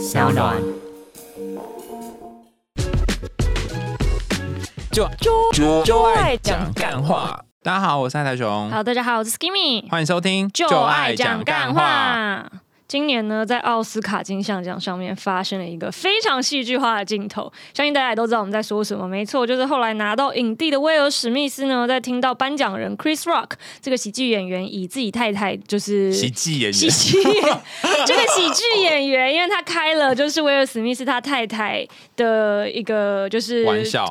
SoundOn 就爱讲干话。大家好，我是海苔熊。好，大家好，我是 Skimmy。欢迎收听就爱讲干话。今年呢，在奥斯卡金像奖上面发生了一个非常戏剧化的镜头，相信大家也都知道我们在说什么。没错，就是后来拿到影帝的威尔史密斯呢，在听到颁奖人 Chris Rock 这个喜剧演员以自己太太就是喜剧演员，因为他开了就是威尔史密斯他太太的一个就是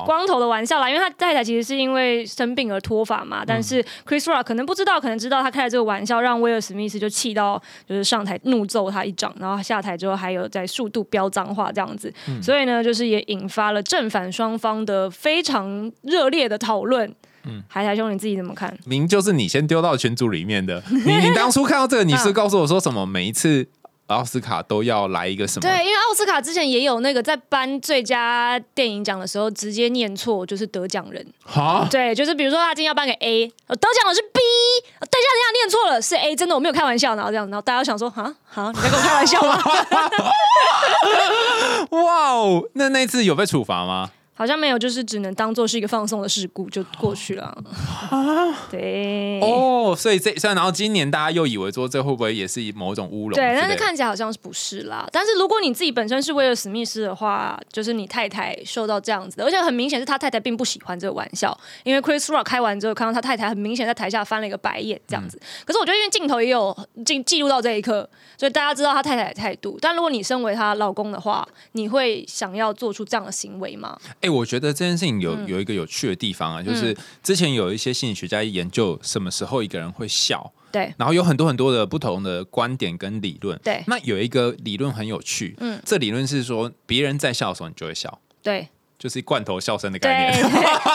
光头的玩笑啦，因为他太太其实是因为生病而脱发嘛，但是 Chris Rock 可能知道他开了这个玩笑，让威尔史密斯就气到就是上台怒揍他一掌，然后下台之后还有在速度飙脏话这样子，所以呢，就是也引发了正反双方的非常热烈的讨论。海苔兄你自己怎么看？明就是你先丢到群组里面的，你当初看到这个，你是告诉我说什么？每一次奥斯卡都要来一个什么？对，因为奥斯卡之前也有那个在颁最佳电影奖的时候直接念错，就是得奖人。哈，对，就是比如说他今天要颁给 A， 得奖的是 B， 等一下念错了是 A， 真的我没有开玩笑，然后这样，然后大家想说哈，好，你在跟我开玩笑吗？哇哦，那次有被处罚吗？好像没有，就是只能当做是一个放送的事故就过去了。对哦，所以然后今年大家又以为说这会不会也是某种乌龙？对，但是看起来好像是不是啦。但是如果你自己本身是威尔史密斯的话，就是你太太受到这样子的，而且很明显是他太太并不喜欢这个玩笑，因为 Chris Rock 开完之后看到他太太很明显在台下翻了一个白眼这样子。可是我觉得因为镜头也有记录到这一刻，所以大家知道他太太的态度。但如果你身为他老公的话，你会想要做出这样的行为吗？我觉得这件事情有一个有趣的地方啊，就是之前有一些心理学家研究什么时候一个人会笑，对，然后有很多的不同的观点跟理论，对。那有一个理论很有趣，这理论是说别人在笑的时候你就会笑，对，就是罐头笑声的概念，就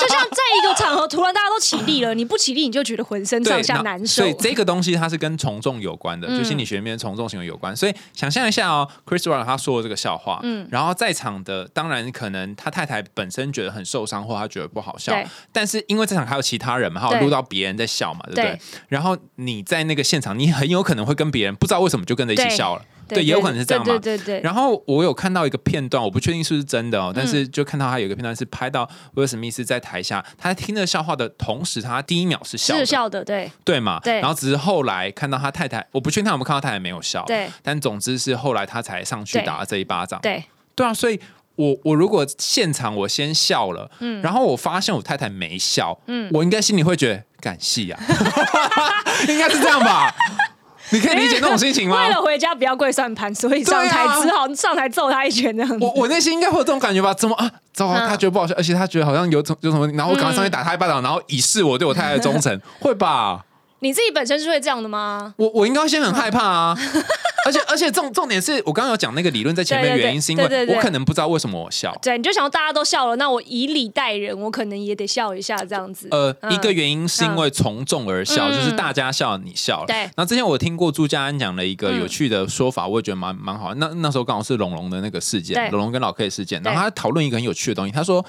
像在一个场合突然大家都起立了，你不起立你就觉得浑身上下难受。所以这个东西它是跟从众有关的，就心理学里面从众行为有关。所以想象一下哦 ，Chris Rock 他说的这个笑话，然后在场的当然可能他太太本身觉得很受伤或他觉得不好笑，但是因为这场还有其他人嘛，还有录到别人在笑嘛，对不对？然后你在那个现场，你很有可能会跟别人不知道为什么就跟着一起笑了。对，也有可能是这样嘛。对。然后我有看到一个片段，我不确定是不是真的哦，但是就看到他有一个片段是拍到威尔史密斯在台下，他听着笑话的同时，他第一秒是笑的，对嘛？对。然后只是后来看到他太太，我不确定他有没有看到太太没有笑，对。但总之是后来他才上去打这一巴掌，对啊，所以。我如果现场我先笑了，然后我发现我太太没笑，我应该心里会觉得感谢啊，应该是这样吧？你可以理解那种心情吗？为了回家不要跪算盘，所以上台只好上台揍他一拳这样子。我内心应该会有这种感觉吧？怎么啊？糟糕，他觉得不好笑，而且他觉得好像有什么，然后我赶快上去打他一巴掌，然后以示我对我太太的忠诚，会吧？你自己本身是会这样的吗？我应该先很害怕啊。而且重点是我刚刚有讲那个理论在前面，原因是因为我可能不知道为什么我笑，对，你就想到大家都笑了，那我以礼待人，我可能也得笑一下这样子。一个原因是因为从众而笑，就是大家笑你笑了。对。那之前我听过朱家安讲了一个有趣的说法，我也觉得蛮好。那时候刚好是龙的那个事件，龙跟老 K 的事件，然后他讨论一个很有趣的东西，他说。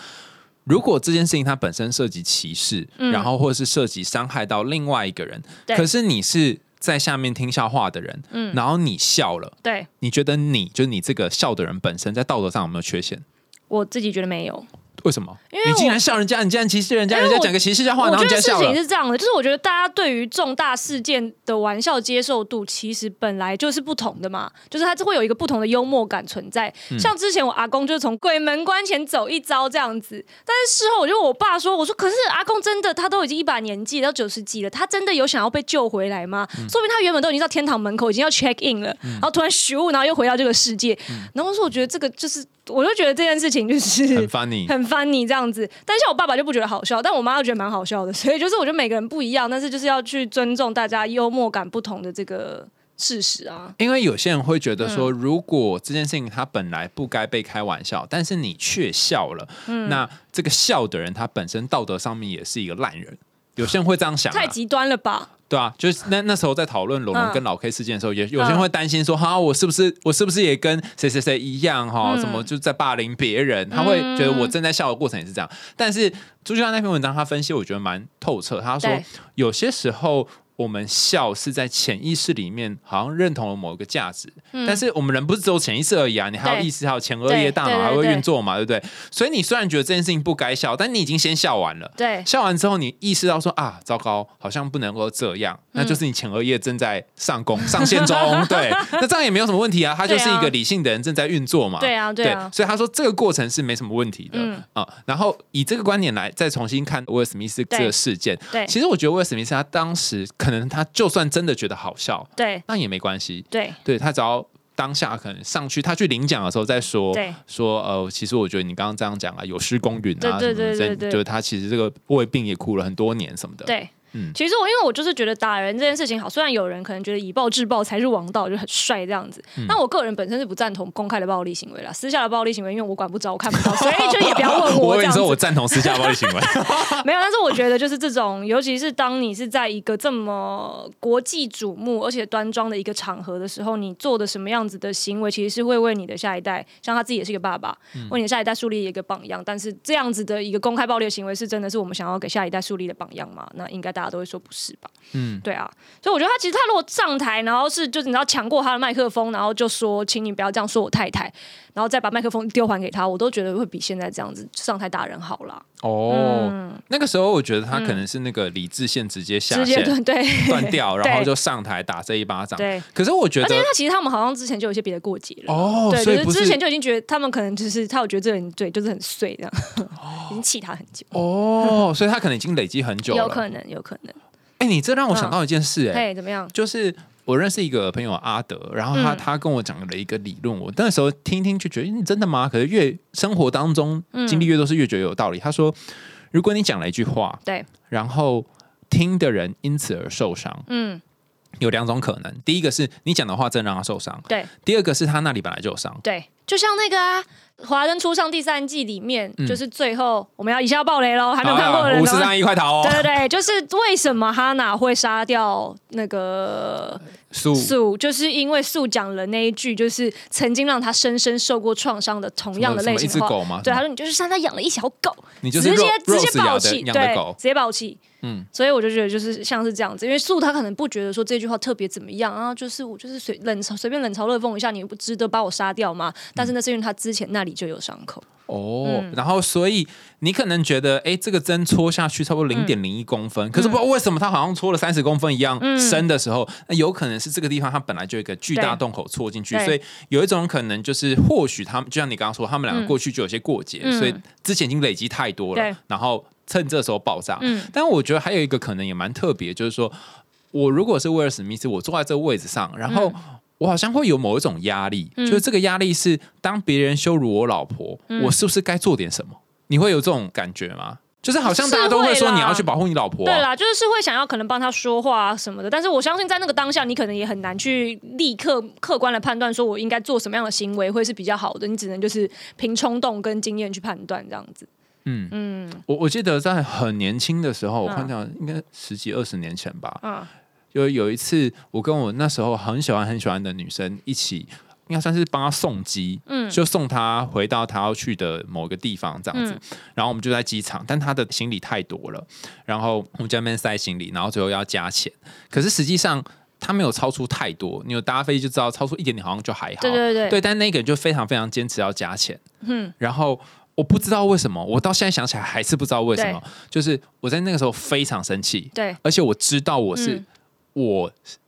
如果这件事情它本身涉及歧视，然后或是涉及伤害到另外一个人，可是你是在下面听笑话的人，然后你笑了，对，你觉得你这个笑的人本身在道德上有没有缺陷？我自己觉得没有。为什么？因为你竟然笑人家，你竟然歧视人家，人家讲个歧视笑话，然后人家笑了。我觉得事情是这样的，就是我觉得大家对于重大事件的玩笑接受度，其实本来就是不同的嘛，就是它会有一个不同的幽默感存在。像之前我阿公就是从鬼门关前走一遭这样子，但是事后我就我爸说，我说可是阿公真的他都已经一把年纪到90几了，他真的有想要被救回来吗？说明他原本都已经到天堂门口，已经要 check in 了，然后突然虚悟，然后又回到这个世界。然后说我觉得这个就是。我就觉得这件事情就是很funny 这样子，但像我爸爸就不觉得好笑，但我妈就觉得蛮好笑的，所以就是我觉得每个人不一样，但是就是要去尊重大家幽默感不同的这个事实啊。因为有些人会觉得说，如果这件事情它本来不该被开玩笑，但是你却笑了，那这个笑的人他本身道德上面也是一个烂人。有些人会这样想，太极端了吧？对啊，就是那时候在讨论龙龙跟老 K 事件的时候，也有些人会担心说，哈，我是不是也跟谁谁谁一样哈？什么就在霸凌别人？他会觉得我正在笑的过程也是这样。但是朱家那篇文章他分析，我觉得蛮透彻。他说有些时候我们笑是在潜意识里面好像认同了某一个价值、嗯、但是我们人不是只有潜意识而已啊，你还有意识，还有前额叶，大脑还会运作嘛， 对不对？所以你虽然觉得这件事情不该笑，但你已经先笑完了，对，笑完之后你意识到说啊，糟糕，好像不能够这样、嗯、那就是你前额叶正在上工上线中对，那这样也没有什么问题啊，他就是一个理性的人正在运作嘛，对啊，对啊，对，所以他说这个过程是没什么问题的、嗯啊、然后以这个观点来再重新看威尔史密斯这个事件，对，其实我觉得威尔史密斯他当时可能他就算真的觉得好笑，对，那也没关系，对，对，他只要当下可能上去，他去领奖的时候再说，对，说其实我觉得你刚刚这样讲啊，有失公允啊，对对对对，就是他其实这个胃病也苦了很多年什么的，对。嗯、其实我因为我就是觉得打人这件事情好，虽然有人可能觉得以暴制暴才是王道，就很帅这样子、嗯、但我个人本身是不赞同公开的暴力行为啦，私下的暴力行为因为我管不着我看不到，所以就也不要问我这样子。我以为我赞同私下暴力行为没有，但是我觉得就是这种，尤其是当你是在一个这么国际瞩目而且端庄的一个场合的时候，你做的什么样子的行为其实是会为你的下一代，像他自己也是一个爸爸、嗯、为你的下一代树立一个榜样，但是这样子的一个公开暴力的行为是真的是我们想要给下一代树立的榜样吗？那应该大家都会说不是吧？嗯，对啊，所以我觉得他其实他如果上台，然后是就是你知道抢过他的麦克风，然后就说请你不要这样说我太太，然后再把麦克风丢还给他，我都觉得会比现在这样子上台打人好啦。哦、嗯，那个时候我觉得他可能是那个理智线直接下线，直接断掉，然后就上台打这一巴掌。对，可是我觉得，而且他其实他们好像之前就有一些别的过节了。哦，对，所以不是之前就已经觉得他们可能就是他有觉得这人对就是很碎这样，哦、已经气他很久。哦，所以他可能已经累积很久了，有可能，有可能。哎、欸，你这让我想到一件事、欸，哎、嗯，怎么样？就是我认识一个朋友阿德，然后他跟我讲了一个理论，我那时候听一听就觉得，真的吗？可是越生活当中经历越多，是越觉得有道理。他说，如果你讲了一句话，对，然后听的人因此而受伤，嗯。有两种可能，第一个是你讲的话真让他受伤，对；第二个是他那里本来就有伤，对。就像那个啊，《华灯初上》第三季里面，就是最后我们要以下爆雷喽，还没有看过的人，53亿快逃哦！对对对，就是为什么哈娜会杀掉那个素，就是因为素讲了那一句，就是曾经让他深深受过创伤的同样的类型的话，什么一只狗吗？对，他说你就是像他养了一小狗，你就是直接爆气，对，直接爆气。嗯，所以我就觉得就是像是这样子，因为素他可能不觉得说这句话特别怎么样啊，就是我就是随便冷嘲热讽一下，你不值得把我杀掉吗？但是那是因为他之前那里就有伤口哦、然后所以你可能觉得哎，这个针戳下去差不多0.01公分、嗯，可是不知道为什么他好像戳了30公分一样深的时候，那有可能是这个地方它本来就有一个巨大洞口戳进去，所以有一种可能就是或许他们就像你刚刚说，他们两个过去就有些过节，所以之前已经累积太多了，然后。趁这时候爆炸，但我觉得还有一个可能也蛮特别，就是说我如果是威尔史密斯，我坐在这个位置上，然后我好像会有某一种压力，就是这个压力是当别人羞辱我老婆，我是不是该做点什么？你会有这种感觉吗？就是好像大家都会说你要去保护你老婆、啊，对啦，就是会想要可能帮她说话啊什么的。但是我相信在那个当下，你可能也很难去立刻客观的判断说我应该做什么样的行为会是比较好的，你只能就是凭冲动跟经验去判断这样子。嗯，我记得在很年轻的时候，我看到应该10几20年前吧，就有一次我跟我那时候很喜欢的女生一起，应该算是帮她送机，就送她回到她要去的某个地方这样子，然后我们就在机场，但她的行李太多了，然后我们在那边塞行李，然后最后要加钱，可是实际上。他没有超出太多，你有搭飞机就知道，超出一点点好像就还好。对，但那个人就非常坚持要加钱。然后我不知道为什么，我到现在想起来还是不知道为什么，就是我在那个时候非常生气，对，而且我知道我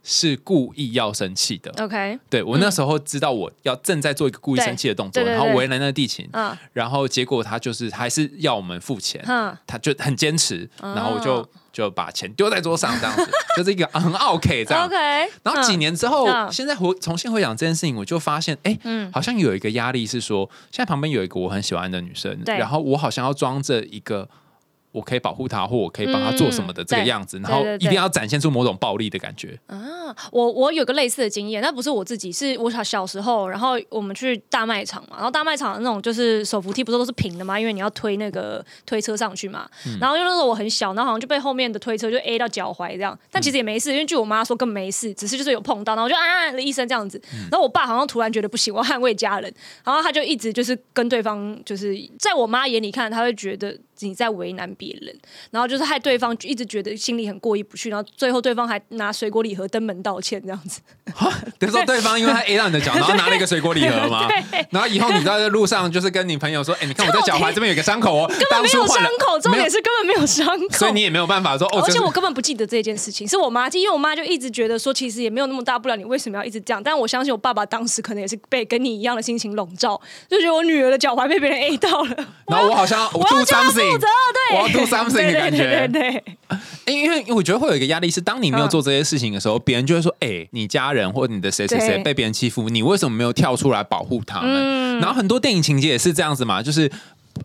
是故意要生气的。OK， 对我那时候知道我要正在做一个故意生气的动作，然后为难那地勤，然后结果他就是还是要我们付钱，他就很坚持，然后我就把钱丢在桌上，这样子就是一个很 OK 这样。Okay, 然后几年之后，现在重新回想这件事情，我就发现，哎、好像有一个压力是说，现在旁边有一个我很喜欢的女生，然后我好像要装着一个我可以保护她或我可以帮她做什么的这个样子，然后一定要展现出某种暴力的感觉。我有个类似的经验，但不是我自己，是我小时候，然后我们去大卖场嘛，然后大卖场的那种就是手扶梯不是都是平的嘛，因为你要推那个推车上去嘛，然后因为那时候我很小，然后好像就被后面的推车就 A 到脚踝这样，但其实也没事，因为据我妈说根本没事，只是就是有碰到，然后就的一声这样子，然后我爸好像突然觉得不行，我要捍卫家人，然后他就一直就是跟对方，就是在我妈眼里看，他会觉得你在为难别人，然后就是害对方一直觉得心里很过意不去，然后最后对方还拿水果礼盒登门道歉这样子。等于说对方因为他 A 到你的脚，然后拿了一个水果礼盒嘛，然后以后你在路上就是跟你朋友说，哎、欸，你看我在脚踝这边有个伤口哦，根本没有伤口，重点是根本没有伤口，所以你也没有办法说哦。而且我根本不记得这件事情，是我妈记，因为我妈就一直觉得说其实也没有那么大不了，你为什么要一直这样？但我相信我爸爸当时可能也是被跟你一样的心情笼罩，就觉得我女儿的脚踝被别人 A 到了，然后我好像我要叫她负责，对，我要 do something 的感觉，对。因为我觉得会有一个压力是，当你没有做这些事情的时候，别人就会说，哎，你家人或你的谁谁谁被别人欺负，你为什么没有跳出来保护他们？然后很多电影情节也是这样子嘛，就是。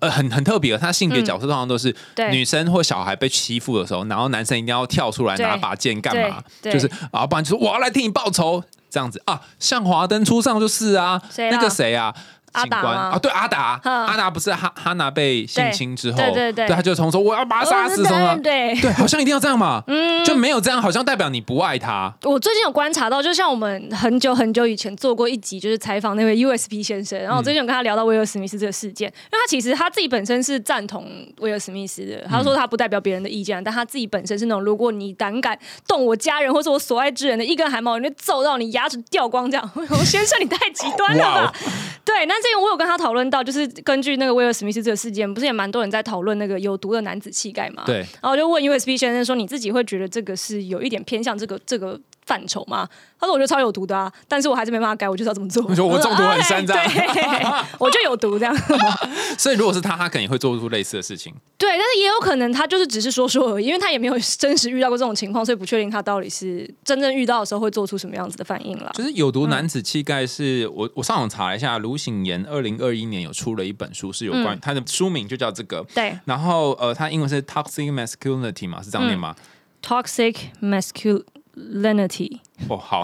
很特别，他性别角色通常都是女生或小孩被欺负的时候，然后男生一定要跳出来拿把剑干嘛？就是啊，不然就说我要来替你报仇这样子啊。像华灯初上就是啊，那个谁啊，警官啊，对阿达，阿达不是哈娜被性侵之后，对，他就从说我要把他杀死，对，好像一定要这样嘛，就没有这样，好像代表你不爱他。我最近有观察到，就像我们很久很久以前做过一集，就是采访那位 USP 先生，然后我最近有跟他聊到威尔史密斯这个事件，因为他其实他自己本身是赞同威尔史密斯的，他说他不代表别人的意见，但他自己本身是那种，如果你胆敢动我家人或是我所爱之人的一根汗毛，你就揍到你牙齿掉光这样。先生，你太极端了吧？对，那。我有跟他讨论到，就是根据那个威尔史密斯这个事件，不是也蛮多人在讨论那个有毒的男子气概嘛？对。然后我就问 USB 先生说：“你自己会觉得这个是有一点偏向这个范畴吗？”他说：“我觉得超有毒的啊，但是我还是没办法改，我就是要这么做。”你说我中毒很深，这样，啊、我就有毒这样。所以如果是他可能也会做出类似的事情。对，但是也有可能他就是只是说而已，因为他也没有真实遇到过这种情况，所以不确定他到底是真正遇到的时候会做出什么样子的反应啦。就是有毒男子气概是我上网查了一下，卢醒言2021年有出了一本书，是有关他的书名就叫这个。对。然后他英文是 Toxic Masculinity 嘛，是这样念吗？Toxic Masculinity。哦，好。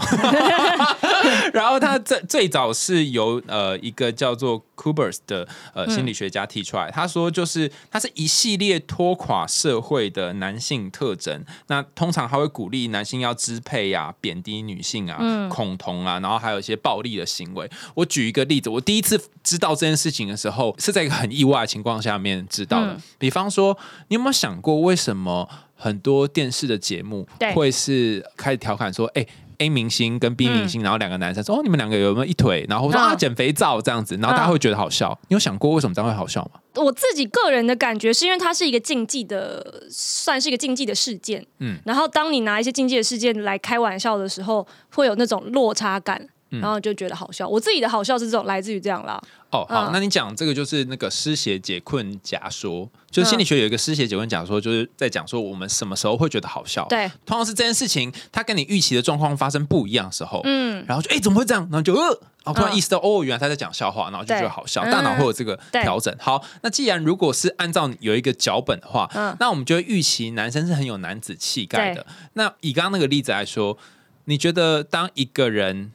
然后他最早是由一个叫做 Kubers 的心理学家提出来，他说就是他是一系列拖垮社会的男性特征。那通常他会鼓励男性要支配啊、贬低女性啊、恐同啊，然后还有一些暴力的行为。我举一个例子，我第一次知道这件事情的时候，是在一个很意外的情况下面知道的。比方说，你有没有想过为什么？很多电视的节目会是开始调侃说，哎、欸、A 明星跟 B 明星，然后两个男生说，哦，你们两个有没有一腿？然后说啊，减肥皂这样子，然后大家会觉得好笑。你有想过为什么这样会好笑吗？我自己个人的感觉是因为它是一个禁忌的，算是一个禁忌的事件。然后当你拿一些禁忌的事件来开玩笑的时候，会有那种落差感。然后就觉得好笑，我自己的好笑是这种来自于这样啦。哦，好，那你讲这个就是那个失血解困假说，就是心理学有一个失血解困假说，就是在讲说我们什么时候会觉得好笑。对，通常是这件事情它跟你预期的状况发生不一样的时候，然后就哎怎么会这样，然后就突然意识到哦，原来他在讲笑话，然后就觉得好笑，大脑会有这个调整。好，那既然如果是按照有一个脚本的话，那我们就会预期男生是很有男子气概的。那以刚刚那个例子来说，你觉得当一个人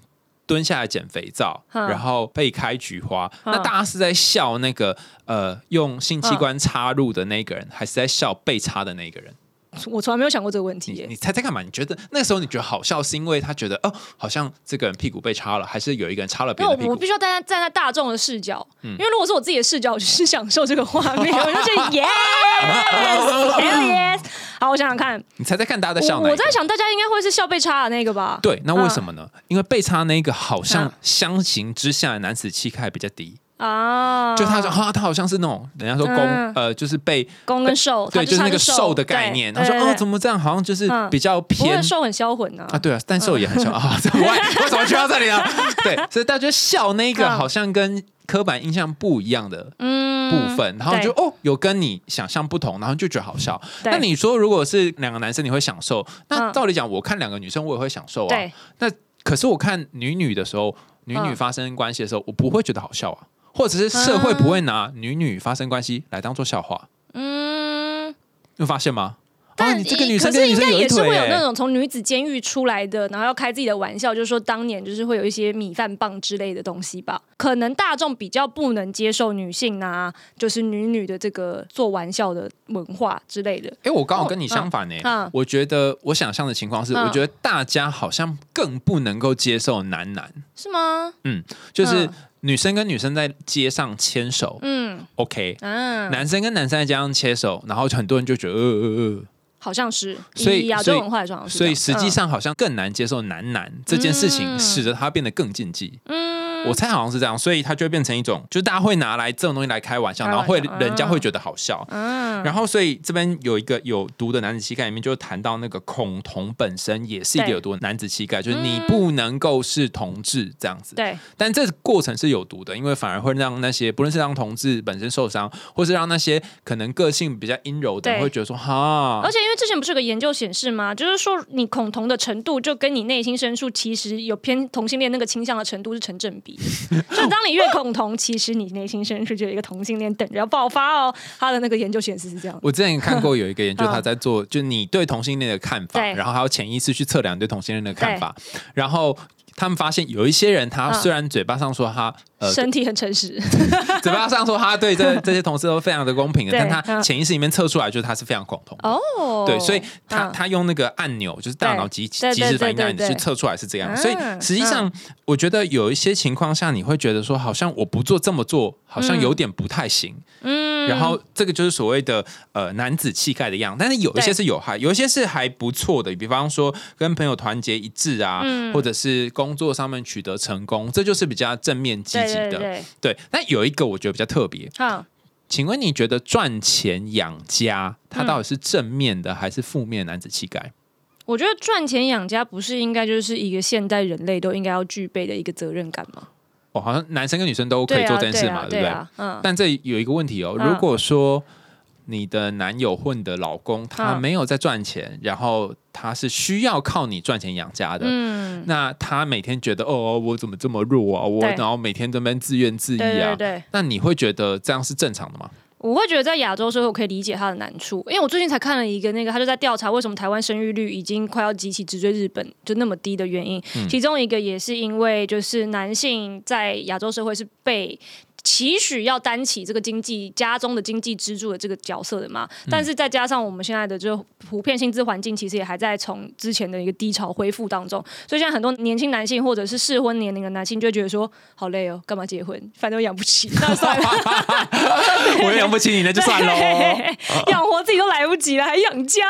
蹲下来捡肥皂，然后被开菊花，那大家是在笑那个用性器官插入的那个人，还是在笑被插的那个人？我从来没有想过这个问题耶。你猜猜干嘛？你觉得那时候你觉得好笑，是因为他觉得哦，好像这个人屁股被插了，还是有一个人插了别人的屁股？我必须要站在大众的视角，因为如果是我自己的视角，我就是享受这个画面，我就觉得 yes， 好，我想想看，你猜猜看大家在笑哪一个？我在想大家应该会是笑被插的那个吧？对，那为什么呢？因为被插那个好像相形之下的男子气概比较低。啊！就他好像是那种人家说就是被攻跟受，对，就是那个受的概念。他说啊，怎么这样？好像就是比较偏受很销魂啊。啊，对啊，但受也很销啊。为什么去到这里呢？对，所以大家笑那个好像跟刻板印象不一样的部分，然后就哦，有跟你想象不同，然后就觉得好笑。那你说如果是两个男生，你会享受？那照理讲，我看两个女生，我也会享受啊。那可是我看女的时候，女发生关系的时候，我不会觉得好笑啊。或者是社会不会拿女发生关系来当做笑话，有发现吗？但你这个女生跟女生有一腿，可是应该也是会有那种从女子监狱出来的，然后要开自己的玩笑，就是说当年就是会有一些米饭棒之类的东西吧。可能大众比较不能接受女性啊，就是女的这个做玩笑的文化之类的。哎，我刚好跟你相反我觉得我想象的情况是，我觉得大家好像更不能够接受男是吗？就是。女生跟女生在街上牵手，嗯 ，OK， 嗯，男生跟男生在街上牵手，然后很多人就觉得好像是，所以亚洲文化的状况，所以实际上好像更难接受男男这件事情，使得它变得更禁忌。嗯，我猜好像是这样，所以它就会变成一种，就是大家会拿来这种东西来开玩笑，然后会人家会觉得好笑。嗯，然后所以这边有一个有毒的男子气概里面就谈到那个恐同本身也是一个有毒的男子气概，就是你不能够是同志这样子。对，但这个过程是有毒的，因为反而会让那些不论是让同志本身受伤，或是让那些可能个性比较阴柔的人会觉得说哈，而且因为之前不是有个研究显示吗？就是说你恐同的程度，就跟你内心深处其实有偏同性恋那个倾向的程度是成正比。所以当你越恐同，其实你内心深处就有一个同性恋等着要爆发哦。他的那个研究显示是这样。我之前看过有一个研究，他在做就你对同性恋的看法，然后还有潜意识去测量对同性恋的看法，然后。他们发现有一些人，他虽然嘴巴上说他、身体很诚实，嘴巴上说他对 这些同事都非常的公平的，但他潜意识里面测出来就是他是非常恐同的。哦，对，所以 他用那个按钮，就是大脑即时反应按钮，是测出来是这样。所以实际上，我觉得有一些情况下，你会觉得说，好像我不做这么做，好像有点不太行。嗯，然后这个就是所谓的男子气概的样子。但是有一些是有害，有一些是还不错的，比方说跟朋友团结一致啊，或者是工作上面取得成功，这就是比较正面积极的。对，那有一个我觉得比较特别。请问你觉得赚钱养家，它到底是正面的还是负面的男子气概？我觉得赚钱养家不是应该就是一个现代人类都应该要具备的一个责任感吗？哦，好像男生跟女生都可以做这件事嘛， 对不对？但这有一个问题哦，如果说你的男友或你的老公他没有在赚钱，然后他是需要靠你赚钱养家的，那他每天觉得哦我怎么这么弱啊，我然后每天在那边自怨自艾啊，对，那你会觉得这样是正常的吗？我会觉得在亚洲社会我可以理解他的难处，因为我最近才看了一个那个，他就在调查为什么台湾生育率已经快要急起直追日本就那么低的原因，其中一个也是因为就是男性在亚洲社会是被期许要担起这个经济家中的经济支柱的这个角色的嘛，但是再加上我们现在的就普遍薪资环境其实也还在从之前的一个低潮恢复当中，所以现在很多年轻男性或者是适婚年龄的男性就会觉得说好累哦，干嘛结婚，反正我养不起，那算了我养不起你那就算了，养活自己都来不及了还养家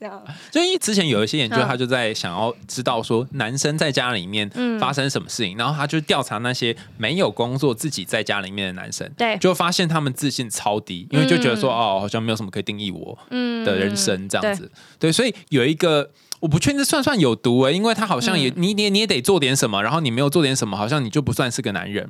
呢。所以之前有一些研究他就在想要知道说男生在家里面发生什么事情，然后他就调查那些没有工作自己在家里面的男生，就发现他们自信超低，因为就觉得说哦，好像没有什么可以定义我的人生这样子。对，所以有一个我不确定算不算有毒因为他好像也你也得做点什么，然后你没有做点什么，好像你就不算是个男人。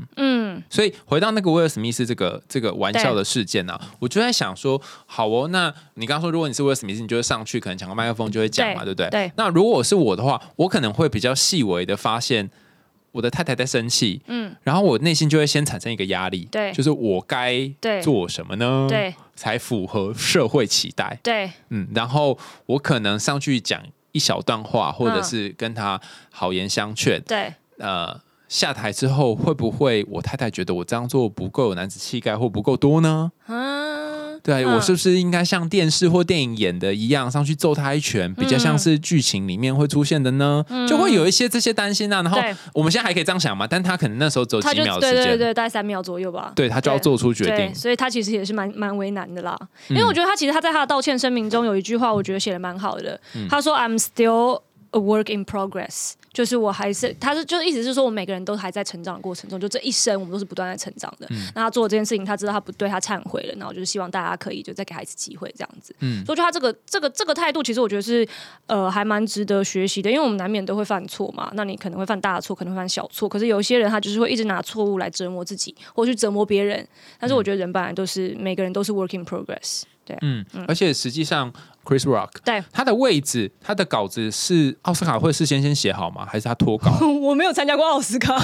所以回到那个威尔史密斯这个玩笑的事件啊，我就在想说，好哦，那你刚刚说如果你是威尔史密斯，你就会上去可能抢个麦克风就会讲嘛， 对不对？那如果我是我的话，我可能会比较细微的发现。我的太太在生气，然后我内心就会先产生一个压力，对，就是我该做什么呢？对，才符合社会期待。对，然后我可能上去讲一小段话，或者是跟他好言相劝。对，下台之后会不会我太太觉得我这样做不够有男子气概或不够多呢？对，我是不是应该像电视或电影演的一样上去揍他一拳，比较像是剧情里面会出现的呢？就会有一些这些担心啊。然后我们现在还可以这样想嘛，但他可能那时候只有几秒的时间，对，大概3秒左右吧。对，他就要做出决定，所以他其实也是蛮为难的啦。因为我觉得他其实他在他的道歉声明中有一句话，我觉得写的蛮好的。他说 ：“I'm still a work in progress。”就是我还是，他就意思是说，我每个人都还在成长的过程中，就这一生我们都是不断在成长的。那他做这件事情，他知道他不对，他忏悔了，然后就是希望大家可以就再给他一次机会这样子。所以就他这个态度，其实我觉得是还蛮值得学习的，因为我们难免都会犯错嘛。那你可能会犯大错，可能会犯小错，可是有一些人他就是会一直拿错误来折磨自己，或去折磨别人。但是我觉得人本来都是每个人都是 work in progress。对，而且实际上 Chris Rock 他的位置，他的稿子是奥斯卡会事先写好吗？还是他脱稿？我没有参加过奥斯卡，我也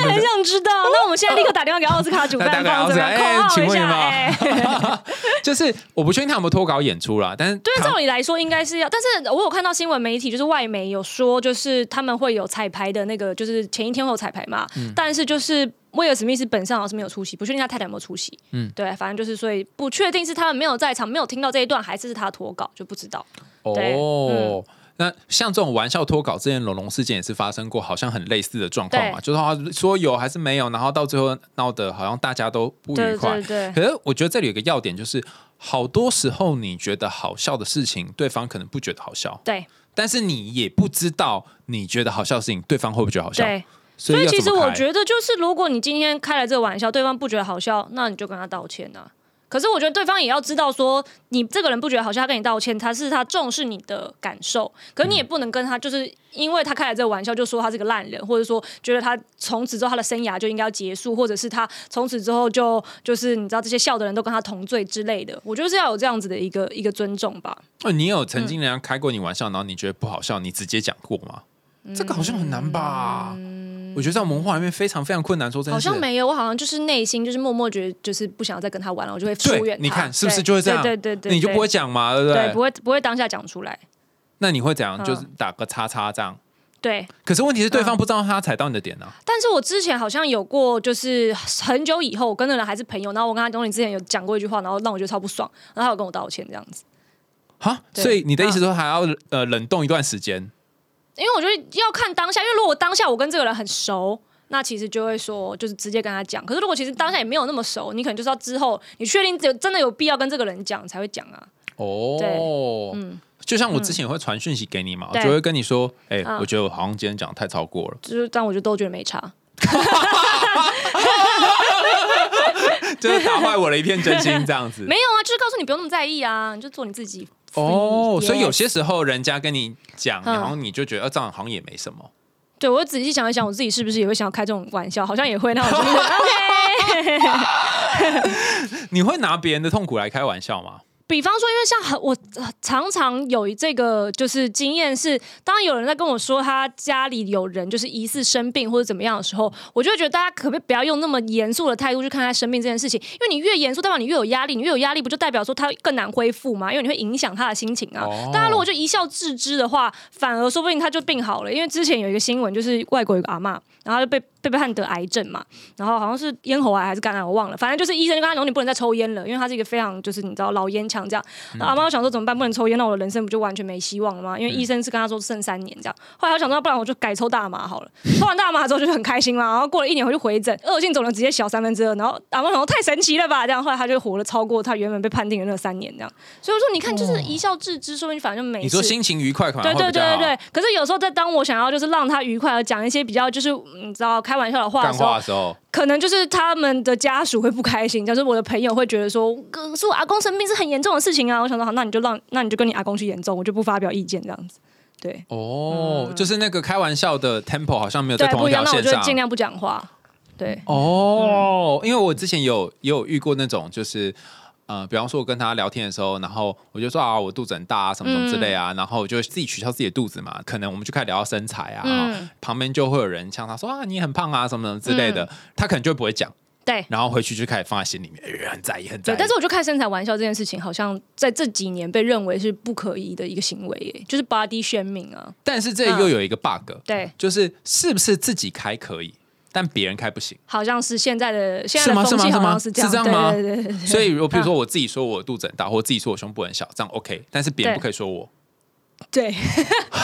很想知道。那我们现在立刻打电话给奥斯卡主办方，请问有没有？就是我不确定他有没有脱稿演出啦，但是对照理来说应该是要。但是我有看到新闻媒体，就是外媒有说，就是他们会有彩排的那个，就是前一天会有彩排嘛。但是就是。威尔史密斯本身好像是没有出席，不确定他太太有没有出席。对，反正就是，所以不确定是他们没有在场，没有听到这一段，还是他脱稿，就不知道。哦，那像这种玩笑脱稿，之前龙龙事件也是发生过，好像很类似的状况嘛，就是说有还是没有，然后到最后闹得好像大家都不愉快。对对对。可是我觉得这里有个要点，就是好多时候你觉得好笑的事情，对方可能不觉得好笑。对。但是你也不知道你觉得好笑的事情，对方会不会觉得好笑？对。所以其实我觉得，就是如果你今天开了这个玩笑，对方不觉得好笑，那你就跟他道歉啊。可是我觉得对方也要知道说，你这个人不觉得好笑，他跟你道歉，他是他重视你的感受。可是你也不能跟他，就是因为他开了这个玩笑就说他是个烂人，或者说觉得他从此之后他的生涯就应该要结束，或者是他从此之后就是你知道这些笑的人都跟他同罪之类的。我觉得是要有这样子的一个尊重吧。你有曾经人家开过你玩笑，然后你觉得不好笑，你直接讲过吗？这个好像很难吧？我觉得在文化里面非常非常困难，说真的好像没有，我好像就是内心就是默默觉得就是不想要再跟他玩了，我就会疏远他。你看是不是就会这样？对，你就不会讲嘛，对不对？对，不会当下讲出来。那你会怎样？就是打个叉叉这样。对，可是问题是对方不知道他踩到你的点啊。但是我之前好像有过，就是很久以后我跟那人还是朋友，然后我跟他之前有讲过一句话，然后让我觉得超不爽，然后他有跟我道歉这样子。哈，所以你的意思说还要冷冻一段时间？因为我觉得要看当下，因为如果当下我跟这个人很熟，那其实就会说就是直接跟他讲。可是如果其实当下也没有那么熟，你可能就是要之后你确定真的有必要跟这个人讲才会讲啊。哦，对，就像我之前也会传讯息给你嘛，我就会跟你说，哎，我觉得我好像今天讲太超过了，就是但我就都觉得没差。就是打坏我的一片真心这样子。没有啊，就是告诉你不用那么在意啊，你就做你自己。哦，所以有些时候人家跟你讲，然后你就觉得这样好像也没什么。对，我仔细想一想，我自己是不是也会想要开这种玩笑？好像也会，那我就OK。你会拿别人的痛苦来开玩笑吗？比方说，因为像我常常有这个就是经验是，当有人在跟我说他家里有人就是疑似生病或者怎么样的时候，我就会觉得大家可不可以不要用那么严肃的态度去看他生病这件事情，因为你越严肃代表你越有压力，你越有压力不就代表说他更难恢复吗？因为你会影响他的心情啊。大家如果就一笑置之的话，反而说不定他就病好了。因为之前有一个新闻，就是外国有个阿嬷，然后就被判得癌症嘛，然后好像是咽喉癌还是肝癌，我忘了。反正就是医生就跟他说你不能再抽烟了，因为他是一个非常就是你知道老烟枪这样。阿嬤想说怎么办，不能抽烟，那我的人生不就完全没希望了吗？因为医生是跟他说剩3年这样。后来他想说不然我就改抽大麻好了，抽完大麻之后就很开心嘛。然后过了1年回去回诊，恶性肿瘤直接小2/3，然后阿嬤想说太神奇了吧这样。后来他就活了超过他原本被判定的那3年这样。所以我说你看就是一笑置之，说不定反正就没事。你说心情愉快可能会比较好。对。可是有时候在当我想要就是让他愉快而讲一些比较就是你知道开玩笑的话的时候，可能就是他们的家属会不开心，就是我的朋友会觉得说，可是我阿公生病是很严重的事情啊。我想说，好，那你就跟你阿公去严重，我就不发表意见这样子。对，就是那个开玩笑的 tempo 好像没有在同一条线上，那我就尽量不讲话。对，因为我之前也有遇过那种就是。比方说我跟他聊天的时候，然后我就说啊，我肚子很大啊，什么什么之类啊，然后我就自己取笑自己的肚子嘛。可能我们就开始聊到身材啊，旁边就会有人像他说啊，你很胖啊，什么什么之类的，他可能就不会讲。对，然后回去就开始放在心里面，很在意，很在意。对，但是我就开身材玩笑这件事情，好像在这几年被认为是不可以的一个行为耶，就是 body shaming 啊。但是这又有一个 bug，对，就是是不是自己开可以？但别人开不行，好像是现在的风气好像是这样，是这样吗？对。所以，我比如说我自己说我肚子很大，或自己说我胸部很小，这样 OK， 但是别人不可以说我。对。仔细想想，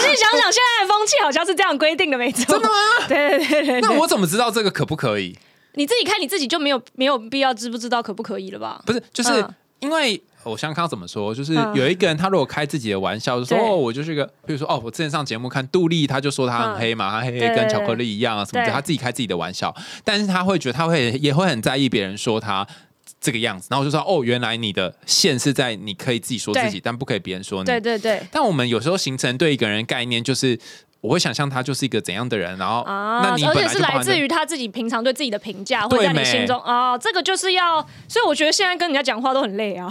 现在的风气好像是这样规定的，没错。真的吗？对。那我怎么知道这个可不可以？你自己看你自己就没有必要知不知道可不可以了吧？不是，就是因为。我想看怎么说，就是有一个人他如果开自己的玩笑，就说我就是一个，比如说我之前上节目看杜丽，他就说他很黑嘛，他黑黑跟巧克力一样啊什么的，他自己开自己的玩笑，但是他会觉得也会很在意别人说他这个样子，然后我就说原来你的线是在你可以自己说自己，但不可以别人说你。对。但我们有时候形成对一个人概念就是。我会想象他就是一个怎样的人，然后那你本来就而且是来自于他自己平常对自己的评价，或者在你心中这个就是要，所以我觉得现在跟人家讲话都很累啊。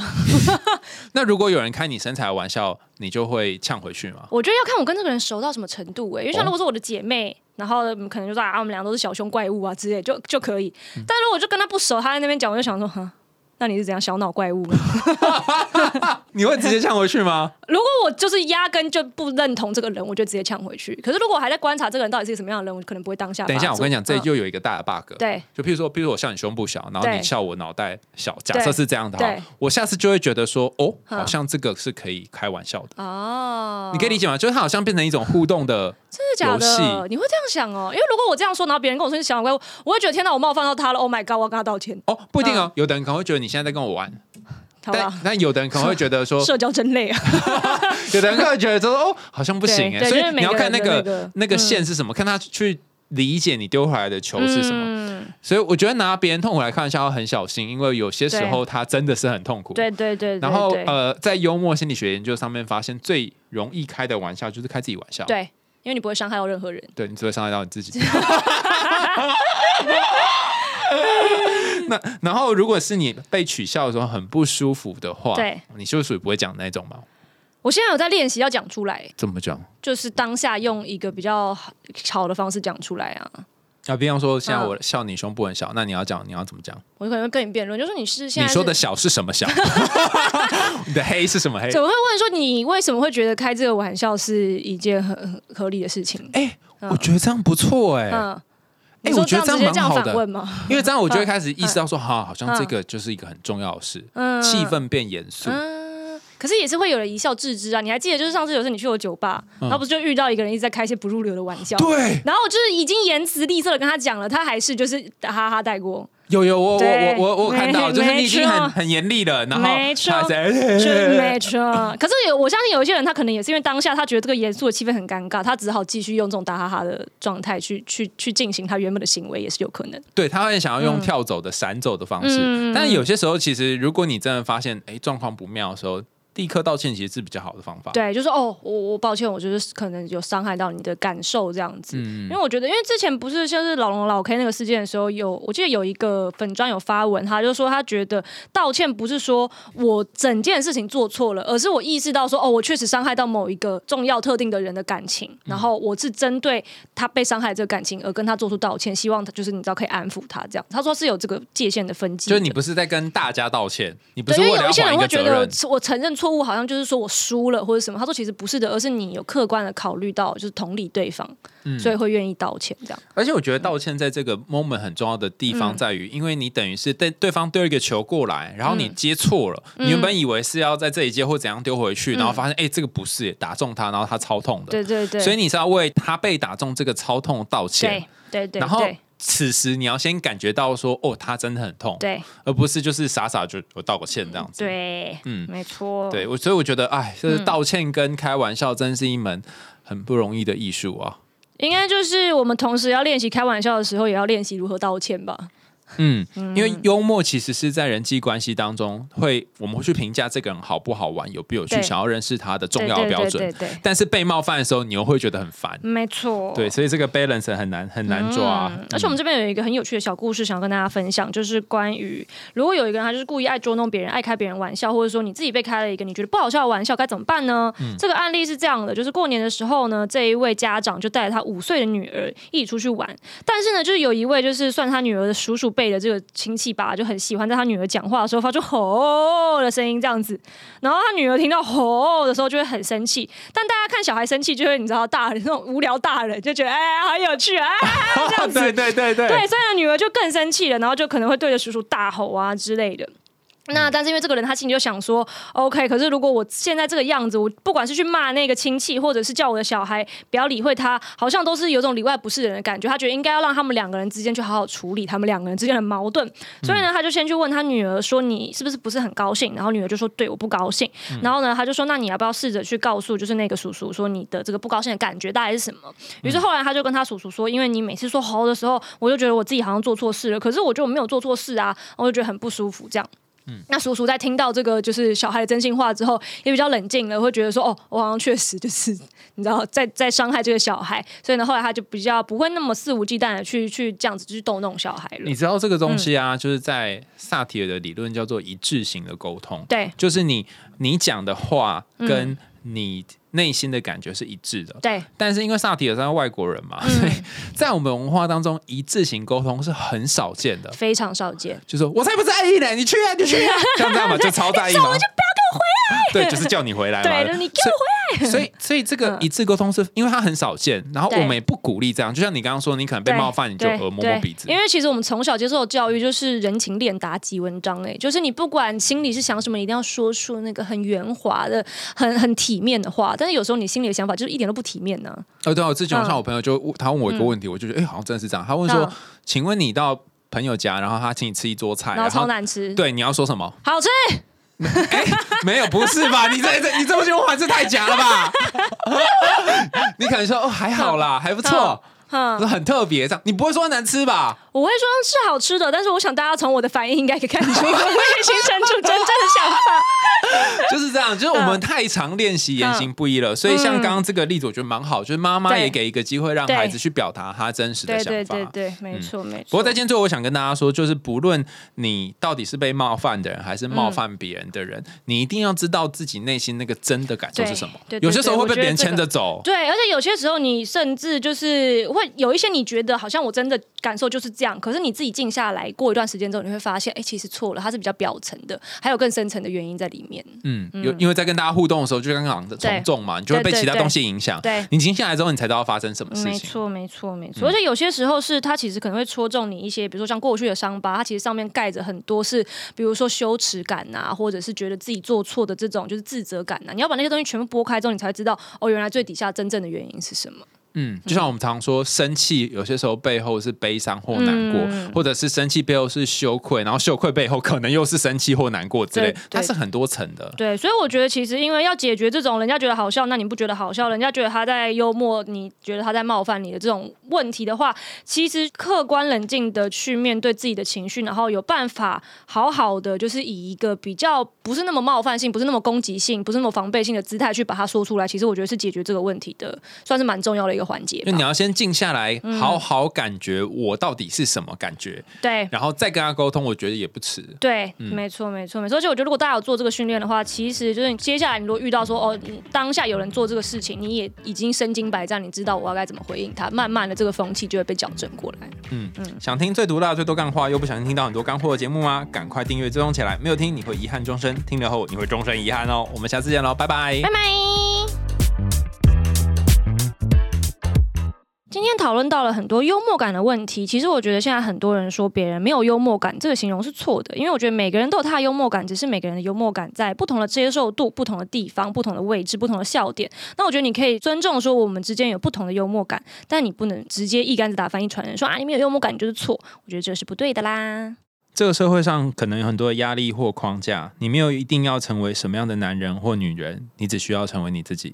那如果有人开你身材的玩笑，你就会呛回去吗？我觉得要看我跟这个人熟到什么程度因为像如果是我的姐妹，然后可能就说我们俩都是小胸怪物啊之类，就可以。但如果就跟他不熟，他在那边讲，我就想说那你是怎样小脑怪物？你会直接呛回去吗？如果我就是压根就不认同这个人，我就直接呛回去。可是如果我还在观察这个人到底是什么样的人，我可能不会当下。等一下，我跟你讲，这又有一个大的 bug。对，就譬如说我笑你胸部小，然后你笑我脑袋小，假设是这样的话，我下次就会觉得说，哦，好像这个是可以开玩笑的。哦，你可以理解吗？就是它好像变成一种互动的。真的假的？你会这样想哦？因为如果我这样说，然后别人跟我说你小怪物，我会觉得天哪，我冒犯到他了 ，Oh my god， 我要跟他道歉。哦，不一定哦，有的人可能会觉得你现在在跟我玩，但有的人可能会觉得说社交真累啊，有的人可能会觉得说哦，好像不行哎，所以你要看那个线是什么，看他去理解你丢回来的球是什么。所以我觉得拿别人痛苦来开玩笑要很小心，因为有些时候他真的是很痛苦。对对对。然后在幽默心理学研究上面发现，最容易开的玩笑就是开自己玩笑。对。因为你不会伤害到任何人，对，你只会伤害到你自己。那然后，如果是你被取笑的时候很不舒服的话，对，你是属于不会讲那种吗？我现在有在练习要讲出来，怎么讲？就是当下用一个比较好的方式讲出来啊。啊，比方说，现在我笑你胸部很小，那你要讲，你要怎么讲？我可能会跟你辩论，就说你是现在你说的小是什么小，你的黑是什么黑？怎么会问说你为什么会觉得开这个玩笑是一件很合理的事情？哎，我觉得这样不错哎。哎，我觉得这样蛮好的，因为这样我就会开始意识到说，好像这个就是一个很重要的事，气氛变严肃。可是也是会有人一笑置之啊！你还记得就是上次有时候你去我酒吧，然后不是就遇到一个人一直在开一些不入流的玩笑，对，然后就是已经言辞厉色的跟他讲了，他还是就是哈哈带过。有我看到，就是你已经很严厉了，然后没错，没错。可是我相信有一些人，他可能也是因为当下他觉得这个严肃的气氛很尴尬，他只好继续用这种打哈哈的状态去进行他原本的行为，也是有可能。对，他会想要用跳走的、闪走的方式，但有些时候其实如果你真的发现哎状况不妙的时候。立刻道歉其实是比较好的方法。对，就是哦，我抱歉，我就是可能有伤害到你的感受这样子。因为我觉得，因为之前不是像是老龙老 K 那个事件的时候，我记得有一个粉专有发文，他就说他觉得道歉不是说我整件事情做错了，而是我意识到说哦，我确实伤害到某一个重要特定的人的感情，然后我是针对他被伤害的这个感情而跟他做出道歉，希望他就是你知道可以安抚他这样。他说是有这个界限的分界，就是你不是在跟大家道歉，你不是为了要还一个责任。因为有一些人会觉得我承认错误好像就是说我输了或者什么，他说其实不是的，而是你有客观的考虑到，就是同理对方，所以会愿意道歉这样。而且我觉得道歉在这个 moment 很重要的地方在于，因为你等于是对方丢一个球过来，然后你接错了，你原本以为是要在这里接或怎样丢回去，然后发现这个不是打中他，然后他超痛的，对对对，所以你是要为他被打中这个超痛道歉，对对对，然后。此时你要先感觉到说，哦，他真的很痛，对，而不是就是傻傻就道个歉这样子，对，没错，对，所以我觉得，哎，就是道歉跟开玩笑真是一门很不容易的艺术啊。应该就是我们同时要练习开玩笑的时候，也要练习如何道歉吧。因为幽默其实是在人际关系当中我们会去评价这个人好不好玩，有不有趣，想要认识他的重要的标准。对，但是被冒犯的时候，你又会觉得很烦。没错，对，所以这个 balance 很难抓。而且我们这边有一个很有趣的小故事，想要跟大家分享，就是关于如果有一个人他就是故意爱捉弄别人、爱开别人玩笑，或者说你自己被开了一个你觉得不好笑的玩笑，该怎么办呢？这个案例是这样的，就是过年的时候呢，这一位家长就带着他5岁的女儿一起出去玩，但是呢，就是有一位就是算他女儿的叔叔辈的这个亲戚吧，就很喜欢在他女儿讲话的时候发出吼的声音这样子，然后他女儿听到吼的时候就会很生气，但大家看小孩生气就会你知道大人那种无聊大人就觉得哎好有趣啊这样子，对对对对，对，所以女儿就更生气了，然后就可能会对着叔叔大吼啊之类的。那但是因为这个人他心里就想说 OK， 可是如果我现在这个样子，我不管是去骂那个亲戚，或者是叫我的小孩不要理会他，好像都是有种里外不是人的感觉，他觉得应该要让他们两个人之间去好好处理他们两个人之间的矛盾，所以呢他就先去问他女儿说你是不是很高兴，然后女儿就说对我不高兴，然后呢他就说那你要不要试着去告诉就是那个叔叔说你的这个不高兴的感觉大概是什么，于是后来他就跟他叔叔说因为你每次说吼的时候我就觉得我自己好像做错事了，可是我觉得我没有做错事啊，我就觉得很不舒服这样。那叔叔在听到这个就是小孩的真心话之后，也比较冷静了，会觉得说哦，我好像确实就是你知道在伤害这个小孩，所以呢后来他就比较不会那么肆无忌惮的去这样子去逗弄小孩了。你知道这个东西啊，就是在萨提尔的理论叫做一致性的沟通，对，就是你讲的话跟你内心的感觉是一致的，对。但是因为萨提尔他是外国人嘛，所以在我们文化当中，一致性沟通是很少见的，非常少见。就是我才不在意呢，你去啊，你去啊，像这样嘛，就超在意嘛，我就不要跟我回来。对，就是叫你回来嘛，对，你给我回来。所以这个一致沟通是因为它很少见，然后我们也不鼓励这样。就像你刚刚说，你可能被冒犯，你就摸摸鼻子。因为其实我们从小接受的教育就是人情练达即文章，哎，就是你不管心里是想什么，你一定要说出那个很圆滑的、很体面的话，但是。有时候你心里的想法就是一点都不体面呢、啊。对啊，我之前像我朋友就他问我一个问题，我就觉得好像真的是这样。他问说：“请问你到朋友家，然后他请你吃一桌菜，然后超难吃，对，你要说什么？好吃。”哎、欸，没有，不是吧？你这么用还是太假了吧？你可能说哦，还好啦，还不错。很特别，这样你不会说难吃吧？我会说是好吃的，但是我想大家从我的反应应该可以看出，我也形成出真正的想法。就是这样，就是我们太常练习言行不一了，所以像刚刚这个例子，我觉得蛮好，就是妈妈也给一个机会让孩子去表达他真实的想法。对对 对, 對，没错没错。不过在今天最后，我想跟大家说，就是不论你到底是被冒犯的人，还是冒犯别人的人，你一定要知道自己内心那个真的感受是什么。對對對對，有些时候会被别人牵着走、這個，对，而且有些时候你甚至就是会。有一些你觉得好像我真的感受就是这样，可是你自己静下来过一段时间之后，你会发现，哎、欸，其实错了，它是比较表层的，还有更深层的原因在里面。因为在跟大家互动的时候，就刚刚从众嘛，你就会被其他东西影响。对，你静下来之后，你才知道发生什么事情。没错，没错，没错。而且有些时候是它其实可能会戳中你一些，比如说像过去的伤疤，它其实上面盖着很多是，比如说羞耻感啊，或者是觉得自己做错的这种就是自责感啊。你要把那些东西全部剥开之后，你才知道哦，原来最底下真正的原因是什么。就像我们常说，生气有些时候背后是悲伤或难过，或者是生气背后是羞愧，然后羞愧背后可能又是生气或难过之类，它是很多层的。对，所以我觉得其实因为要解决这种人家觉得好笑，那你不觉得好笑，人家觉得他在幽默，你觉得他在冒犯你的这种问题的话，其实客观冷静的去面对自己的情绪，然后有办法好好的，就是以一个比较不是那么冒犯性、不是那么攻击性、不是那么防备性的姿态去把它说出来，其实我觉得是解决这个问题的，算是蛮重要的一个。因为你要先静下来，好好感觉我到底是什么感觉，对，然后再跟他沟通，我觉得也不迟。对，没错，没错，没错。而且我觉得，如果大家有做这个训练的话，其实就是你接下来你如果遇到说哦，当下有人做这个事情，你也已经身经百战，你知道我要该怎么回应他，慢慢的这个风气就会被矫正过来。想听最毒辣、最多干话，又不小心听到很多干货的节目吗？赶快订阅追踪起来，没有听你会遗憾终身，听了后你会终身遗憾哦。我们下次见喽，拜拜，拜拜。今天讨论到了很多幽默感的问题，其实我觉得现在很多人说别人没有幽默感，这个形容是错的，因为我觉得每个人都有他的幽默感，只是每个人的幽默感在不同的接受度、不同的地方、不同的位置、不同的笑点。那我觉得你可以尊重说我们之间有不同的幽默感，但你不能直接一竿子打翻一船人，说啊你没有幽默感你就是错，我觉得这是不对的啦。这个社会上可能有很多的压力或框架，你没有一定要成为什么样的男人或女人，你只需要成为你自己。